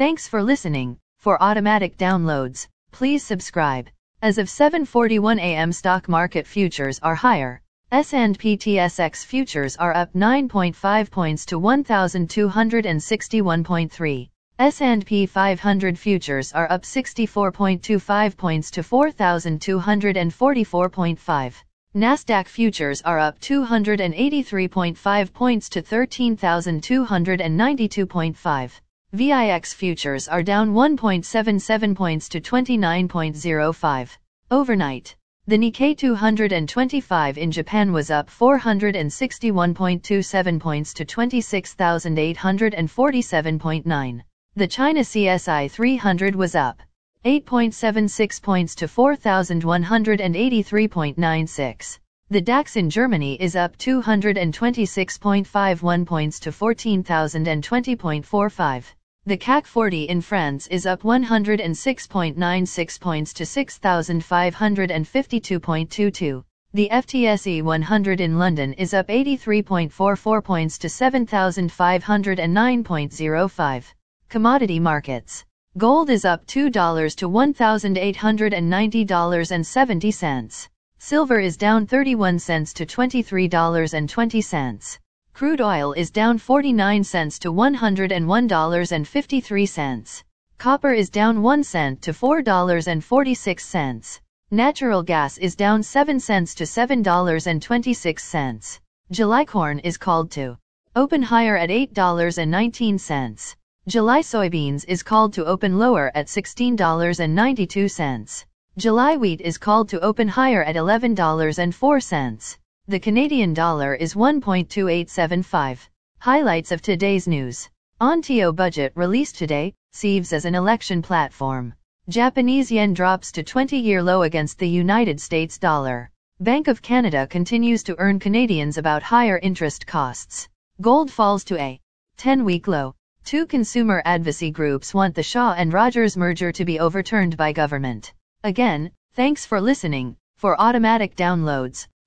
Thanks for listening. For automatic downloads, please subscribe. As of 7:41 a.m. stock market futures are higher. S&P TSX futures are up 9.5 points to 1,261.3. S&P 500 futures are up 64.25 points to 4,244.5. NASDAQ futures are up 283.5 points to 13,292.5. VIX futures are down 1.77 points to 29.05. Overnight, the Nikkei 225 in Japan was up 461.27 points to 26,847.9. The China CSI 300 was up 8.76 points to 4,183.96. The DAX in Germany is up 226.51 points to 14,020.45. The CAC 40 in France is up 106.96 points to 6,552.22. The FTSE 100 in London is up 83.44 points to 7,509.05. Commodity markets. Gold is up $2 to $1,890.70. Silver is down 31 cents to $23.20. Crude oil is down 49 cents to $101.53. Copper is down 1 cent to $4.46. Natural gas is down 7 cents to $7.26. July corn is called to open higher at $8.19. July soybeans is called to open lower at $16.92. July wheat is called to open higher at $11.04. The Canadian dollar is 1.2875. Highlights of today's news. Ontio budget released today, serves as an election platform. Japanese yen drops to 20-year low against the United States dollar. Bank of Canada continues to warn Canadians about higher interest costs. Gold falls to a 10-week low. Two consumer advocacy groups want the Shaw and Rogers merger to be overturned by government. Again, thanks for listening. For automatic downloads,